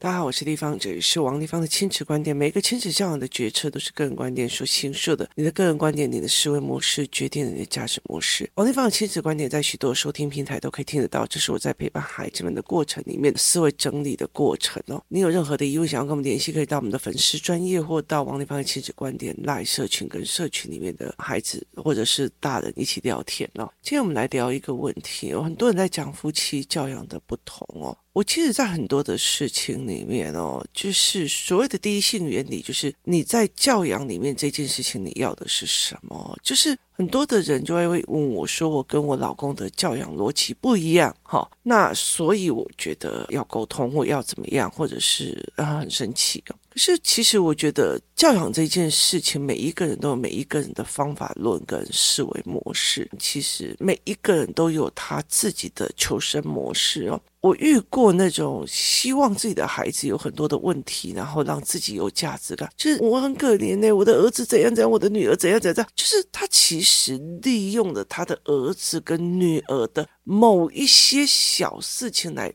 大家好，我是立方，这里是王立方的亲子观点。每一个亲子教养的决策都是个人观点所形塑的，你的个人观点、你的思维模式决定了你的价值模式。王立方的亲子观点在许多收听平台都可以听得到，这是我在陪伴孩子们的过程里面的思维整理的过程哦。你有任何的疑问想要跟我们联系，可以到我们的粉丝专页或到王立方的亲子观点 LINE 社群跟社群里面的孩子或者是大人一起聊天哦。今天我们来聊一个问题哦，很多人在讲夫妻教养的不同哦。我其实在很多的事情里面哦，就是所谓的第一性原理，就是你在教养里面这件事情你要的是什么。就是很多的人就会问我说，我跟我老公的教养逻辑不一样哈，那所以我觉得要沟通或要怎么样，或者是很生气哦。可是其实我觉得教养这件事情，每一个人都有每一个人的方法论跟思维模式，其实每一个人都有他自己的求生模式哦。我遇过那种希望自己的孩子有很多的问题，然后让自己有价值感，就是我很可怜我的儿子怎样怎样，我的女儿怎样怎样，就是他其实利用了他的儿子跟女儿的某一些小事情来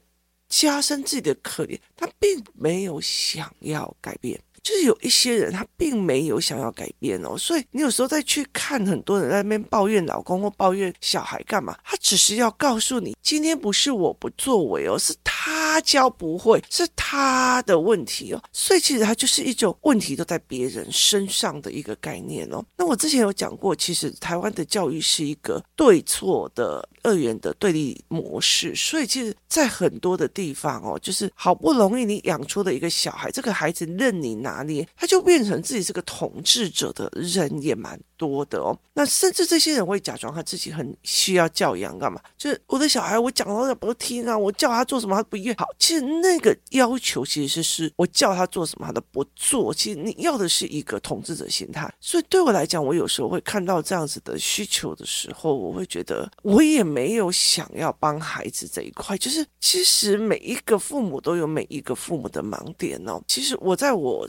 加深自己的可怜，他并没有想要改变。就是有一些人他并没有想要改变哦，所以你有时候再去看很多人在那边抱怨老公或抱怨小孩干嘛，他只是要告诉你，今天不是我不作为哦，是他教不会，是他的问题哦。所以其实他就是一种问题都在别人身上的一个概念哦。那我之前有讲过，其实台湾的教育是一个对错的二元的对立模式，所以其实在很多的地方哦，就是好不容易你养出的一个小孩，这个孩子任你拿捏，他就变成自己是个统治者的人也蛮多的哦。那甚至这些人会假装他自己很需要教养干嘛，就是我的小孩我讲到他不听啊，我叫他做什么他不愿好。其实那个要求其实是我叫他做什么他都不做，其实你要的是一个统治者心态。所以对我来讲，我有时候会看到这样子的需求的时候，我会觉得我也没有想要帮孩子这一块。就是其实每一个父母都有每一个父母的盲点哦。其实我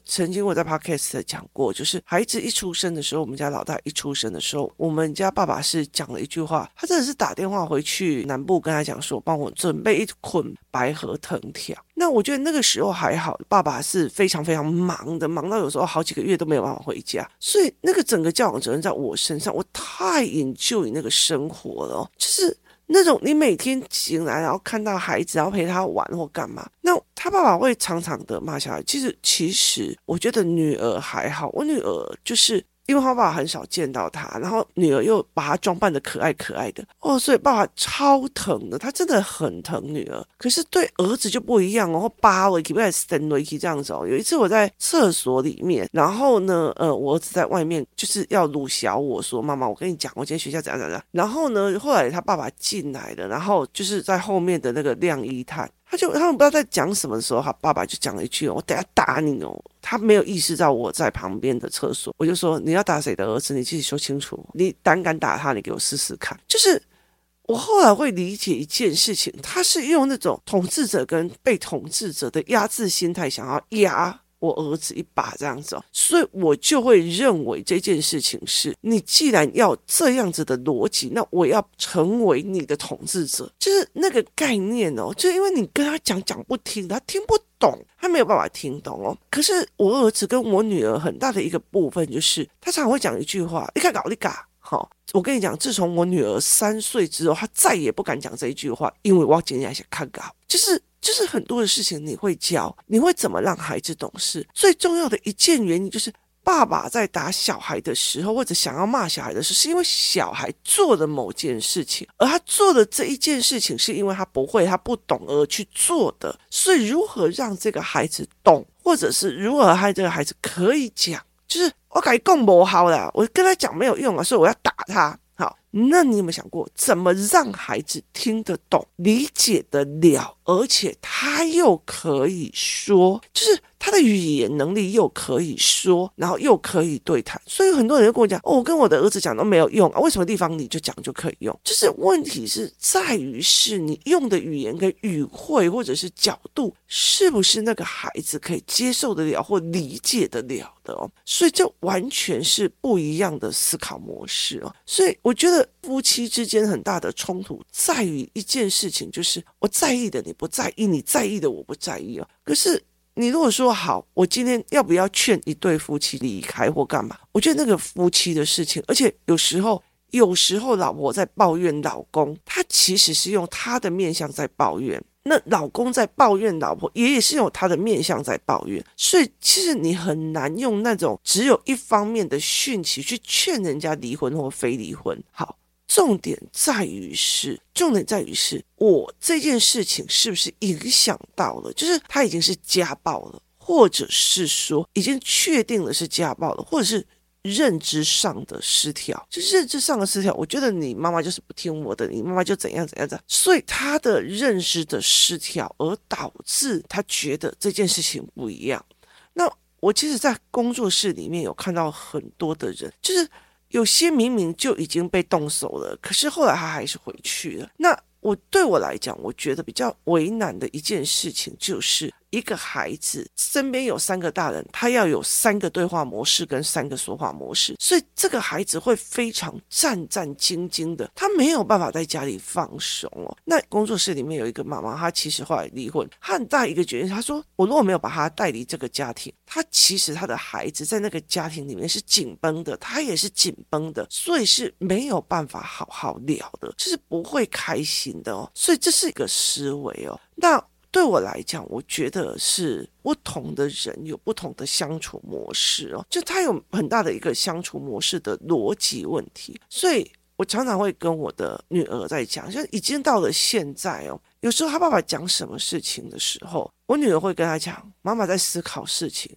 曾经在 podcast 讲过，就是孩子一出生的时候，我们家老大一出生的时候，我们家爸爸是讲了一句话，他真的是打电话回去南部跟他讲说，帮我准备一捆白河藤条。那我觉得那个时候还好，爸爸是非常非常忙的，忙到有时候好几个月都没有办法回家，所以那个整个教养责任在我身上，我太enjoy那个生活了哦。就是那种你每天醒来然后看到孩子，然后陪他玩或干嘛，那他爸爸会常常的骂小孩。其实我觉得女儿还好，我女儿就是因为他爸爸很少见到他，然后女儿又把他装扮的可爱可爱的哦，所以爸爸超疼的，他真的很疼女儿。可是对儿子就不一样哦，扒维基不然伸维基这样子哦。有一次我在厕所里面，然后呢我儿子在外面就是要辱小我，说妈妈我跟你讲我今天学校怎样怎样。然后呢后来他爸爸进来了，然后就是在后面的那个晾衣摊，他们不知道在讲什么的时候，他爸爸就讲了一句我等下打你哦。他没有意识到我在旁边的厕所，我就说你要打谁的儿子你自己说清楚，你胆敢打他你给我试试看。就是我后来会理解一件事情，他是用那种统治者跟被统治者的压制心态想要压我儿子一把这样子哦。所以我就会认为这件事情是，你既然要这样子的逻辑，那我要成为你的统治者，就是那个概念哦。就是因为你跟他讲不听，他听不懂，他没有办法听懂哦。可是我儿子跟我女儿很大的一个部分就是他常会讲一句话，你看搞你嘎好。我跟你讲，自从我女儿3岁之后，她再也不敢讲这一句话，因为我今天想看搞。就是很多的事情你会教，你会怎么让孩子懂事。最重要的一件原因就是爸爸在打小孩的时候，或者想要骂小孩的时候，是因为小孩做了某件事情，而他做的这一件事情是因为他不会他不懂而去做的。所以如何让这个孩子懂，或者是如何让这个孩子可以讲，就是我跟他讲不好啦，我跟他讲没有用啊，所以我要打他。好，那你有没有想过怎么让孩子听得懂，理解得了，而且他又可以说，就是他的语言能力又可以说，然后又可以对谈。所以很多人就跟我讲我跟我的儿子讲都没有用啊，为什么地方你就讲就可以用。就是问题是在于是你用的语言跟语汇或者是角度，是不是那个孩子可以接受得了或理解得了的哦。所以这完全是不一样的思考模式哦。所以我觉得夫妻之间很大的冲突在于一件事情，就是我在意的你不在意，你在意的我不在意哦。可是你如果说好，我今天要不要劝一对夫妻离开或干嘛，我觉得那个夫妻的事情，而且有时候老婆在抱怨老公，她其实是用她的面向在抱怨，那老公在抱怨老婆也是用他的面向在抱怨，所以其实你很难用那种只有一方面的讯息去劝人家离婚或非离婚。好，重点在于是我这件事情是不是影响到了，就是他已经是家暴了，或者是说已经确定了是家暴了，或者是认知上的失调，就认知上的失调，我觉得你妈妈就是不听我的，你妈妈就怎样怎样的，所以她的认知的失调而导致她觉得这件事情不一样。那我其实在工作室里面有看到很多的人，就是有些明明就已经被动手了，可是后来她还是回去了。那对我来讲，我觉得比较为难的一件事情，就是一个孩子身边有3个大人，他要有3个对话模式跟3个说话模式，所以这个孩子会非常战战兢兢的，他没有办法在家里放松哦。那工作室里面有一个妈妈，她其实后来离婚，她很大一个决定，她说我如果没有把她带离这个家庭，她其实她的孩子在那个家庭里面是紧绷的，她也是紧绷的，所以是没有办法好好聊的，就是不会开心的哦，所以这是一个思维哦。那对我来讲，我觉得是不同的人有不同的相处模式哦，就他有很大的一个相处模式的逻辑问题，所以我常常会跟我的女儿在讲，就已经到了现在哦，有时候她爸爸讲什么事情的时候，我女儿会跟她讲，妈妈在思考事情，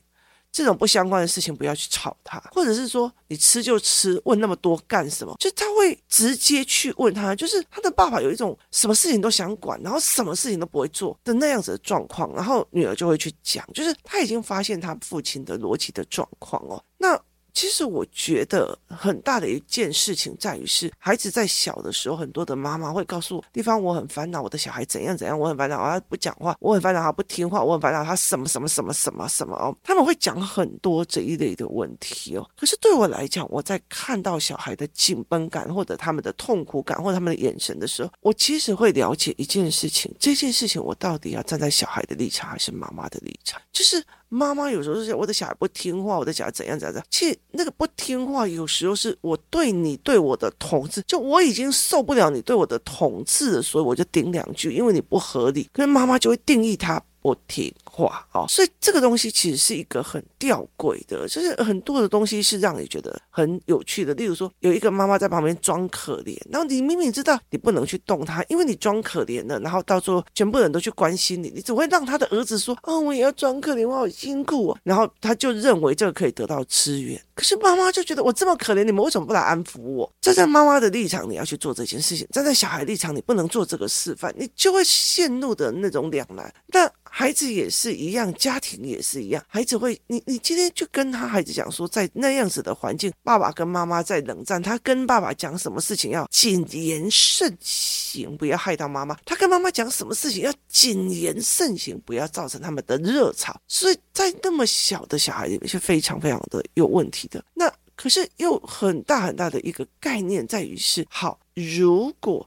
这种不相关的事情不要去吵他，或者是说你吃就吃，问那么多干什么，就他会直接去问他，就是他的爸爸有一种什么事情都想管，然后什么事情都不会做的那样子的状况，然后女儿就会去讲，就是他已经发现他父亲的逻辑的状况哦。那其实我觉得很大的一件事情在于是，孩子在小的时候，很多的妈妈会告诉我地方我很烦恼，我的小孩怎样怎样，我很烦恼他不讲话，我很烦恼他不听话，我很烦恼他什么什么什么什么什么哦，他们会讲很多这一类的问题哦。可是对我来讲，我在看到小孩的紧绷感，或者他们的痛苦感，或者他们的眼神的时候，我其实会了解一件事情，这件事情我到底要站在小孩的立场还是妈妈的立场，就是妈妈有时候是我的小孩不听话，我的小孩怎样怎样，其实那个不听话有时候是我对你对我的统治，就我已经受不了你对我的统治了，所以我就顶2句，因为你不合理，可是妈妈就会定义他不听话哦。所以这个东西其实是一个很吊诡的，就是很多的东西是让你觉得很有趣的。例如说有一个妈妈在旁边装可怜，然后你明明知道你不能去动她，因为你装可怜了，然后到最后全部人都去关心你，你只会让她的儿子说哦，我也要装可怜，我好辛苦哦，然后他就认为这个可以得到支援。可是妈妈就觉得我这么可怜，你们为什么不来安抚我？站在妈妈的立场你要去做这件事情，站在小孩立场你不能做这个示范，你就会陷入的那种两难。那孩子也是一样，家庭也是一样，孩子会你今天就跟他孩子讲说，在那样子的环境，爸爸跟妈妈在冷战，他跟爸爸讲什么事情要谨言慎行，不要害到妈妈，他跟妈妈讲什么事情要谨言慎行，不要造成他们的热吵，所以在那么小的小孩里面是非常非常的有问题的。那可是又很大很大的一个概念在于是，好，如果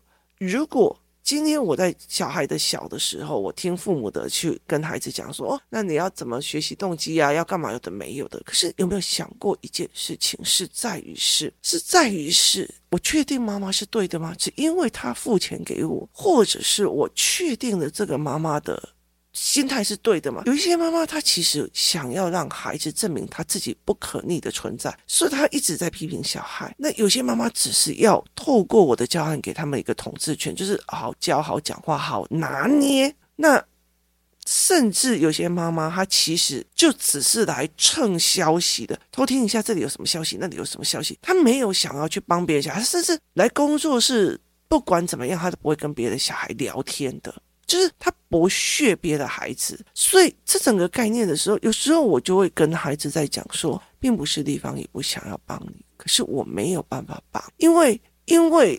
今天我在小孩的小的时候，我听父母的去跟孩子讲说，哦，那你要怎么学习动机啊，要干嘛，有的没有的。可是有没有想过一件事情，是在于是我确定妈妈是对的吗？只因为她付钱给我，或者是我确定了这个妈妈的心态是对的吗？有一些妈妈她其实想要让孩子证明她自己不可逆的存在，所以她一直在批评小孩。那有些妈妈只是要透过我的教案给他们一个统治权，就是好教好讲话好拿捏。那甚至有些妈妈她其实就只是来蹭消息的，偷听一下这里有什么消息那里有什么消息，她没有想要去帮别人小孩，她甚至来工作室不管怎么样她都不会跟别的小孩聊天的，就是他不屑别的孩子。所以这整个概念的时候，有时候我就会跟孩子在讲说，并不是对方也不想要帮你，可是我没有办法帮，因为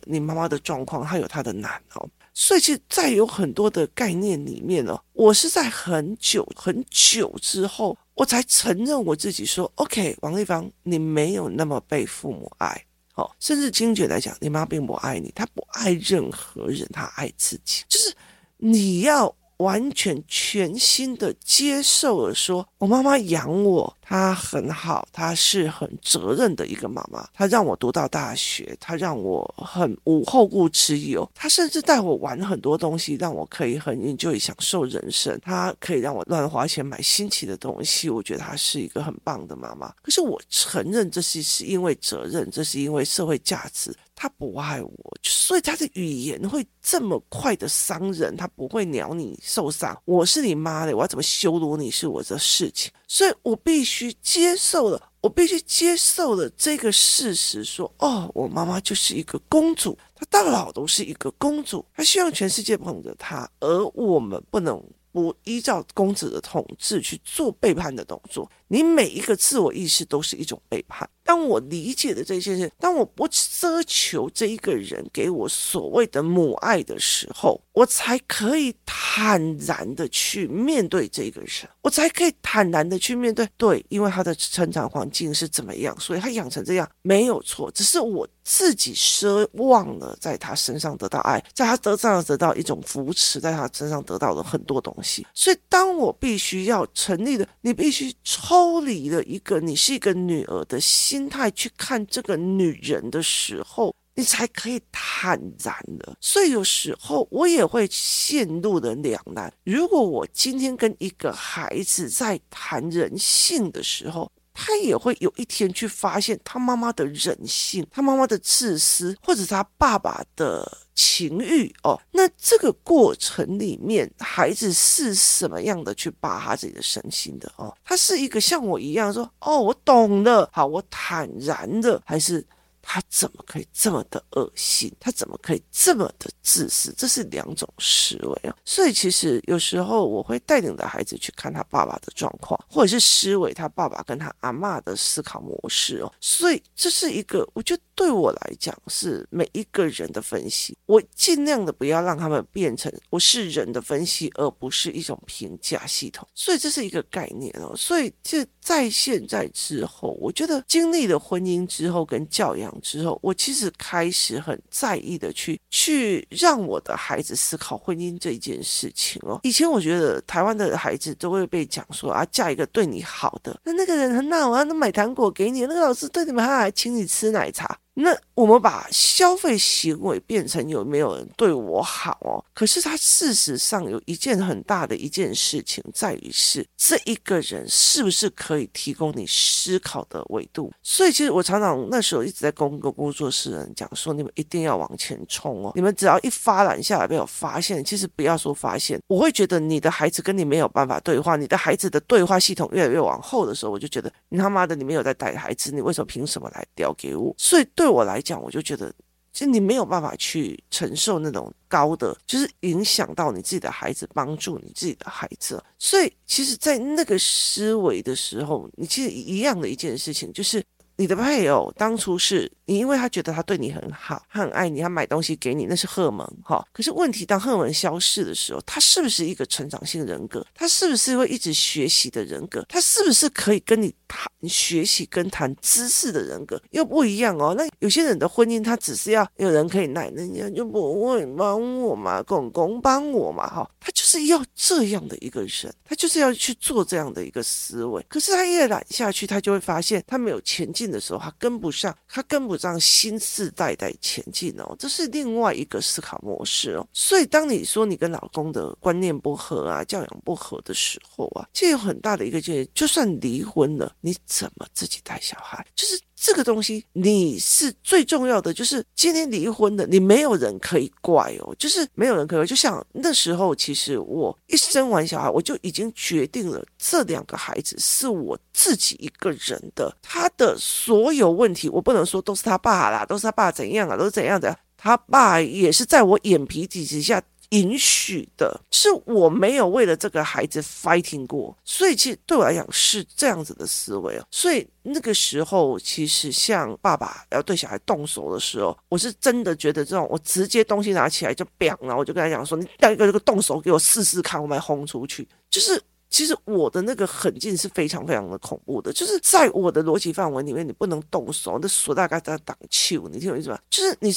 你妈妈的状况她有她的难哦。所以其实在有很多的概念里面哦，我是在很久很久之后我才承认我自己说 OK， 王丽芳，你没有那么被父母爱哦，甚至精确来讲，你妈并不爱你，她不爱任何人，她爱自己。就是你要完全全心的接受了说，我妈妈养我，她很好，她是很责任的一个妈妈，她让我读到大学，她让我很无后顾之忧，她甚至带我玩很多东西，让我可以很enjoy享受人生，她可以让我乱花钱买新奇的东西，我觉得她是一个很棒的妈妈。可是我承认这是因为责任，这是因为社会价值，她不爱我，所以她的语言会这么快的伤人，她不会鸟你受伤，我是你妈嘞，我要怎么羞辱你是我的事情，所以我必须接受了，我必须接受了这个事实，说哦，我妈妈就是一个公主，她到老都是一个公主，她希望全世界捧着她，而我们不能不依照公子的统治去做背叛的动作，你每一个自我意识都是一种背叛。当我理解的这件事，当我不奢求这一个人给我所谓的母爱的时候，我才可以坦然的去面对这个人，我才可以坦然的去面对，对，因为他的成长环境是怎么样，所以他养成这样没有错，只是我自己奢望了在他身上得到爱，在他身上得到一种扶持，在他身上得到了很多东西。所以当我必须要成立的，你必须抽离了一个你是一个女儿的心态去看这个女人的时候，你才可以坦然了。所以有时候我也会陷入了两难，如果我今天跟一个孩子在谈人性的时候，他也会有一天去发现他妈妈的人性，他妈妈的自私，或者他爸爸的情欲哦。那这个过程里面，孩子是什么样的去扒他自己的身心的哦？他是一个像我一样说哦，我懂了，好，我坦然了，还是他怎么可以这么的恶心，他怎么可以这么的自私，这是两种思维啊。所以其实有时候我会带领的孩子去看他爸爸的状况，或者是思维他爸爸跟他阿嬷的思考模式哦。所以这是一个我觉得对我来讲是每一个人的分析，我尽量的不要让他们变成我是人的分析，而不是一种评价系统。所以这是一个概念哦。所以就在现在之后，我觉得经历了婚姻之后跟教养之后，我其实开始很在意的去让我的孩子思考婚姻这件事情哦。以前我觉得台湾的孩子都会被讲说啊，嫁一个对你好的，那个人很好啊，那买糖果给你，那个老师对你们还请你吃奶茶。那我们把消费行为变成有没有人对我好哦？可是他事实上有一件很大的一件事情在于是这一个人是不是可以提供你思考的维度。所以其实我常常那时候一直在跟工作室人讲说，你们一定要往前冲哦！你们只要一发懒下来被我发现，其实不要说发现，我会觉得你的孩子跟你没有办法对话，你的孩子的对话系统越来越往后的时候，我就觉得你他妈的你没有在带孩子，你为什么凭什么来叼给我？所以对我来讲，我就觉得就你没有办法去承受那种高的，就是影响到你自己的孩子，帮助你自己的孩子。所以其实在那个思维的时候，你其实一样的一件事情，就是你的配偶当初是你因为他觉得他对你很好，他很爱你，他买东西给你，那是荷尔蒙哈。可是问题当荷尔蒙消逝的时候，他是不是一个成长性人格？他是不是会一直学习的人格？他是不是可以跟你谈学习跟谈知识的人格又不一样哦？那有些人的婚姻他只是要有人可以奶，人家就不会帮我嘛，公公帮我嘛哈，他就是要这样的一个人，他就是要去做这样的一个思维。可是他越懒下去，他就会发现他没有前进的时候，他跟不上，他跟不上新世代在前进哦，这是另外一个思考模式哦。所以当你说你跟老公的观念不合啊，教养不合的时候啊，这有很大的一个建议，就算离婚了，你怎么自己带小孩，就是这个东西你是最重要的，就是今天离婚的你没有人可以怪哦，就是没有人可以怪。就像那时候其实我一生完小孩，我就已经决定了这两个孩子是我自己一个人的，他的所有问题我不能说都是他爸啦，都是他爸怎样啊，都是怎样的，他爸也是在我眼皮底下允许的，是我没有为了这个孩子 fighting 过。所以其实对我来讲是这样子的思维哦。所以那个时候其实像爸爸要对小孩动手的时候，我是真的觉得这种我直接东西拿起来就砰，然后我就跟他讲说，你带一个动手给我试试看，我把它轰出去，就是其实我的那个狠劲是非常非常的恐怖的，就是在我的逻辑范围里面，你不能动手，那索大概在挡球，你听我意思吧？就是你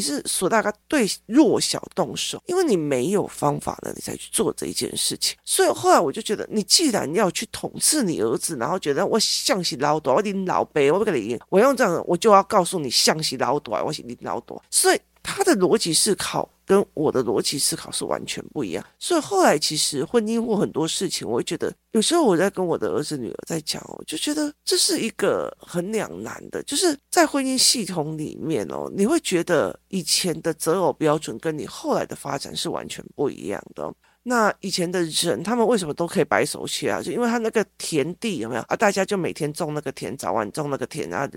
是索大概对弱小动手，因为你没有方法了，你才去做这一件事情。所以后来我就觉得，你既然要去统治你儿子，然后觉得我向西老短，我领老白，我不给你赢，我用这样的，我就要告诉你向西老短，我是领老短。所以他的逻辑思考跟我的逻辑思考是完全不一样，所以后来其实婚姻或很多事情，我会觉得有时候我在跟我的儿子女儿在讲，我就觉得这是一个很两难的，就是在婚姻系统里面哦，你会觉得以前的择偶标准跟你后来的发展是完全不一样的。那以前的人他们为什么都可以白手起家，就因为他那个田地有没有啊？大家就每天种那个田，早晚种那个田啊，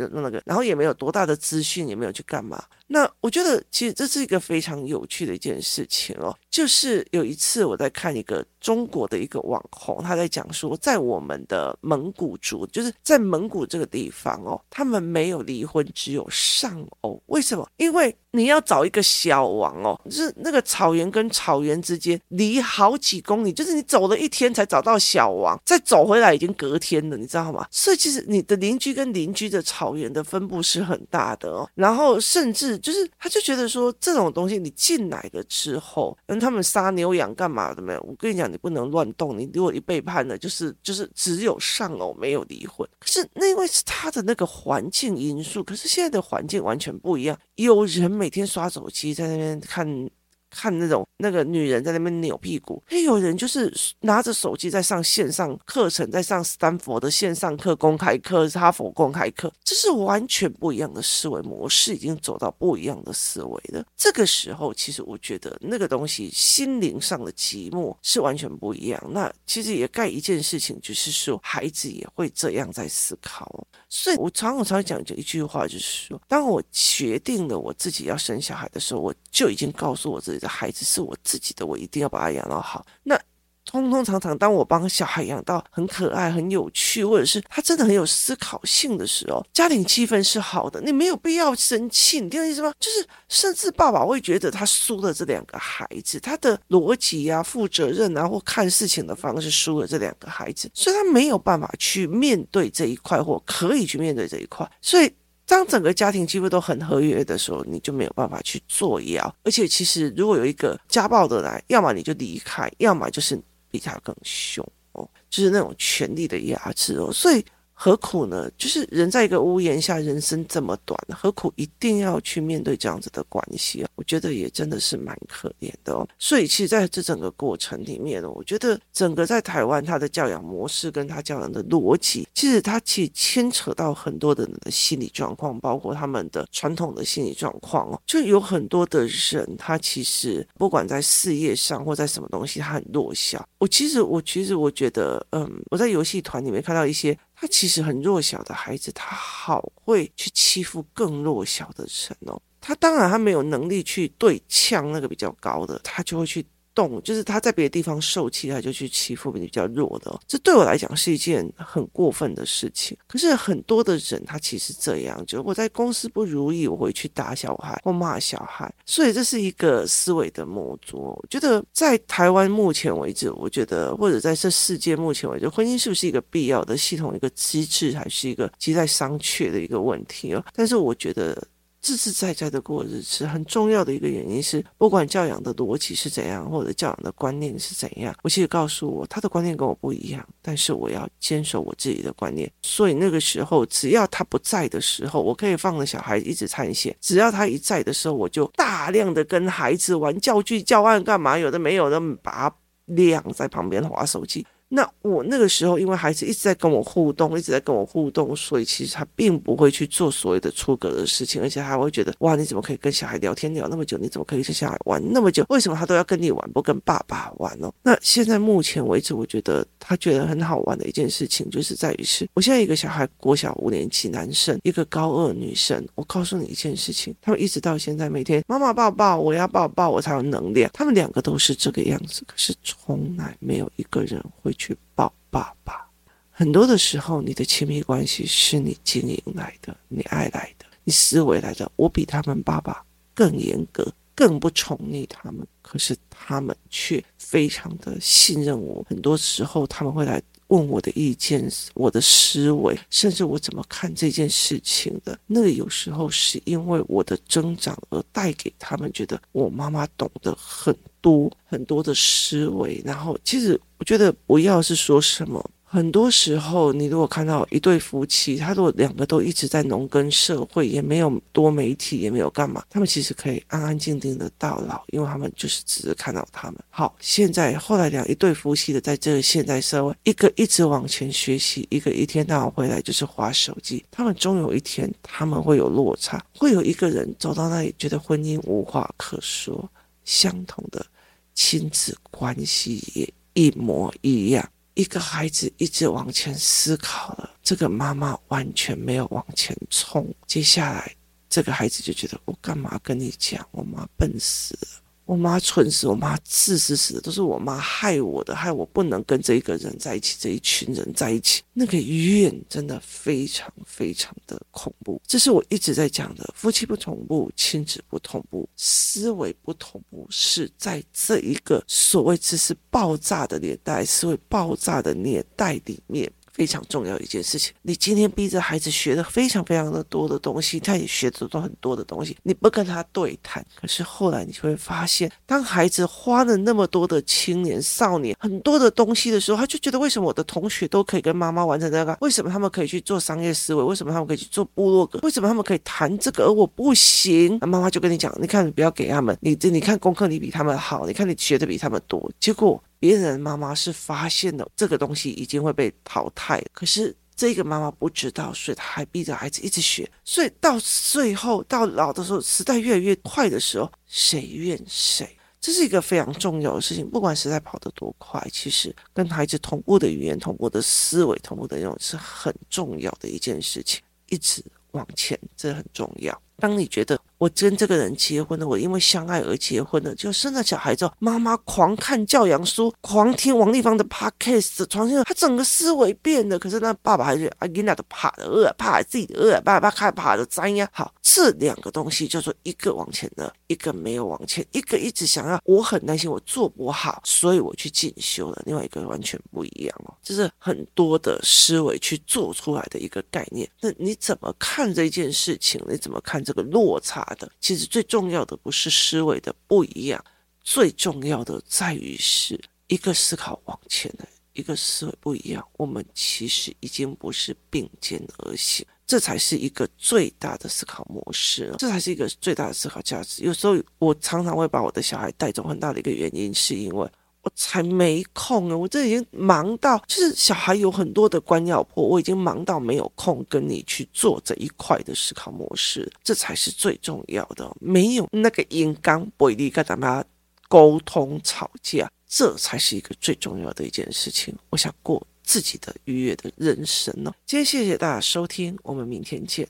然后也没有多大的资讯，也没有去干嘛。那我觉得其实这是一个非常有趣的一件事情哦。就是有一次我在看一个中国的一个网红，他在讲说，在我们的蒙古族，就是在蒙古这个地方哦，他们没有离婚，只有丧偶。为什么？因为你要找一个小王哦，就是那个草原跟草原之间离好几公里，就是你走了一天才找到小王，再走回来已经隔天了，你知道吗？所以其实你的邻居跟邻居的草原的分布是很大的哦。然后甚至就是他就觉得说，这种东西你进来了之后，让他们杀牛羊干嘛的没有？我跟你讲，你不能乱动，你如果一背叛了，就是只有丧偶没有离婚。可是那因为是他的那个环境因素，可是现在的环境完全不一样，有人每天刷手机，在那边看那种那个女人在那边扭屁股，有人就是拿着手机在上线上课程，在上斯坦福的线上课、公开课、哈佛公开课，这是完全不一样的思维模式，已经走到不一样的思维了。这个时候其实我觉得那个东西心灵上的寂寞是完全不一样。那其实也盖一件事情，就是说孩子也会这样在思考。所以我常常讲一句话，就是说，当我决定了我自己要生小孩的时候，我就已经告诉我自己的孩子是我自己的，我一定要把他养到好。那通常当我帮小孩养到很可爱很有趣，或者是他真的很有思考性的时候，家庭气氛是好的，你没有必要生气，你听我意思吗？就是甚至爸爸会觉得他输了这两个孩子，他的逻辑啊、负责任啊或看事情的方式输了这两个孩子，所以他没有办法去面对这一块，或可以去面对这一块。所以当整个家庭几乎都很和谐的时候，你就没有办法去作妖。而且其实如果有一个家暴的来，要么你就离开，要么就是比他更凶哦，就是那种权力的压制哦。所以何苦呢？就是人在一个屋檐下，人生这么短，何苦一定要去面对这样子的关系啊？我觉得也真的是蛮可怜的哦。所以其实在这整个过程里面呢，我觉得整个在台湾他的教养模式跟他教养的逻辑，其实牵扯到很多的人的心理状况，包括他们的传统的心理状况哦。就有很多的人他其实不管在事业上或在什么东西，他很弱小。我觉得我在游戏团里面看到一些他其实很弱小的孩子，他好会去欺负更弱小的人哦。他当然他没有能力去对呛那个比较高的，他就会去动，就是他在别的地方受气，他就去欺负比较弱的哦。这对我来讲是一件很过分的事情。可是很多的人他其实这样，就我在公司不如意，我回去打小孩或骂小孩，所以这是一个思维的魔咒。我觉得在台湾目前为止，我觉得或者在这世界目前为止，婚姻是不是一个必要的系统、一个机制，还是一个亟待商榷的一个问题哦。但是我觉得自自在在的过日子很重要的一个原因是，不管教养的逻辑是怎样，或者教养的观念是怎样，我其实告诉我他的观念跟我不一样，但是我要坚守我自己的观念。所以那个时候只要他不在的时候，我可以放着小孩一直探险，只要他一在的时候，我就大量的跟孩子玩教具教案干嘛，有的没有的把他晾在旁边滑手机。那我那个时候因为孩子一直在跟我互动，所以其实他并不会去做所谓的出格的事情，而且他会觉得，哇，你怎么可以跟小孩聊天聊那么久，你怎么可以跟小孩玩那么久，为什么他都要跟你玩，不跟爸爸玩哦？那现在目前为止，我觉得他觉得很好玩的一件事情就是在于是，我现在一个小孩国小5年级男生，一个高2女生，我告诉你一件事情，他们一直到现在每天妈妈抱抱，我要抱抱我才有能量，他们两个都是这个样子，可是从来没有一个人会去抱爸爸。很多的时候，你的亲密关系是你经营来的，你爱来的，你思维来的。我比他们爸爸更严格、更不宠溺他们，可是他们却非常的信任我。很多时候他们会来问我的意见，我的思维，甚至我怎么看这件事情的。那个有时候是因为我的增长而带给他们觉得我妈妈懂得很多很多的思维。然后其实我觉得不要是说什么，很多时候你如果看到一对夫妻，他如果两个都一直在农耕社会，也没有多媒体，也没有干嘛，他们其实可以安安静静的到老，因为他们就是只是看到他们好。现在后来一对夫妻的在这个现代社会，一个一直往前学习，一个一天到晚回来就是滑手机，他们终有一天他们会有落差，会有一个人走到那里觉得婚姻无话可说。相同的亲子关系也一模一样，一个孩子一直往前思考了，这个妈妈完全没有往前冲，接下来这个孩子就觉得我干嘛跟你讲，我妈笨死了，我妈蠢死，我妈自私死了，都是我妈害我的，害我不能跟这一个人在一起，这一群人在一起。那个怨真的非常非常的恐怖。这是我一直在讲的，夫妻不同步，亲子不同步，思维不同步，是在这一个所谓知识爆炸的年代，思维爆炸的年代里面非常重要一件事情。你今天逼着孩子学的非常非常的多的东西，他也学得到很多的东西，你不跟他对谈，可是后来你就会发现，当孩子花了那么多的青年少年很多的东西的时候，他就觉得为什么我的同学都可以跟妈妈完成这个，为什么他们可以去做商业思维，为什么他们可以去做部落格，为什么他们可以谈这个而我不行。妈妈就跟你讲，你看你不要给他们，你看功课你比他们好，你看你学的比他们多。结果别人妈妈是发现了这个东西已经会被淘汰，可是这个妈妈不知道，所以她还逼着孩子一直学。所以到最后到老的时候，时代越来越快的时候，谁怨谁？这是一个非常重要的事情。不管时代跑得多快，其实跟孩子同步的语言、同步的思维、同步的内容是很重要的一件事情。一直往前，这很重要。当你觉得我跟这个人结婚了，我因为相爱而结婚了，就生了小孩之后，妈妈狂看教养书，狂听王立芳的 podcast， 她整个思维变了。可是那爸爸还是啊，你俩都怕的饿，怕自己的饿，爸看怕的脏呀。好，这两个东西叫做一个往前了，一个没有往前，一个一直想要，我很担心我做不好，所以我去进修了。另外一个完全不一样哦，这是很多的思维去做出来的一个概念。那你怎么看这件事情？你怎么看这个落差的？其实最重要的不是思维的不一样，最重要的在于是一个思考往前的，一个思维不一样，我们其实已经不是并肩而行。这才是一个最大的思考模式，这才是一个最大的思考价值。有时候我常常会把我的小孩带走，很大的一个原因是因为我才没空啊！我这已经忙到，就是小孩有很多的关要破，我已经忙到没有空跟你去做这一块的思考模式，这才是最重要的。没有那个硬刚不离跟咱们沟通吵架，这才是一个最重要的一件事情。我想过自己的愉悦的人生哦。今天谢谢大家收听，我们明天见。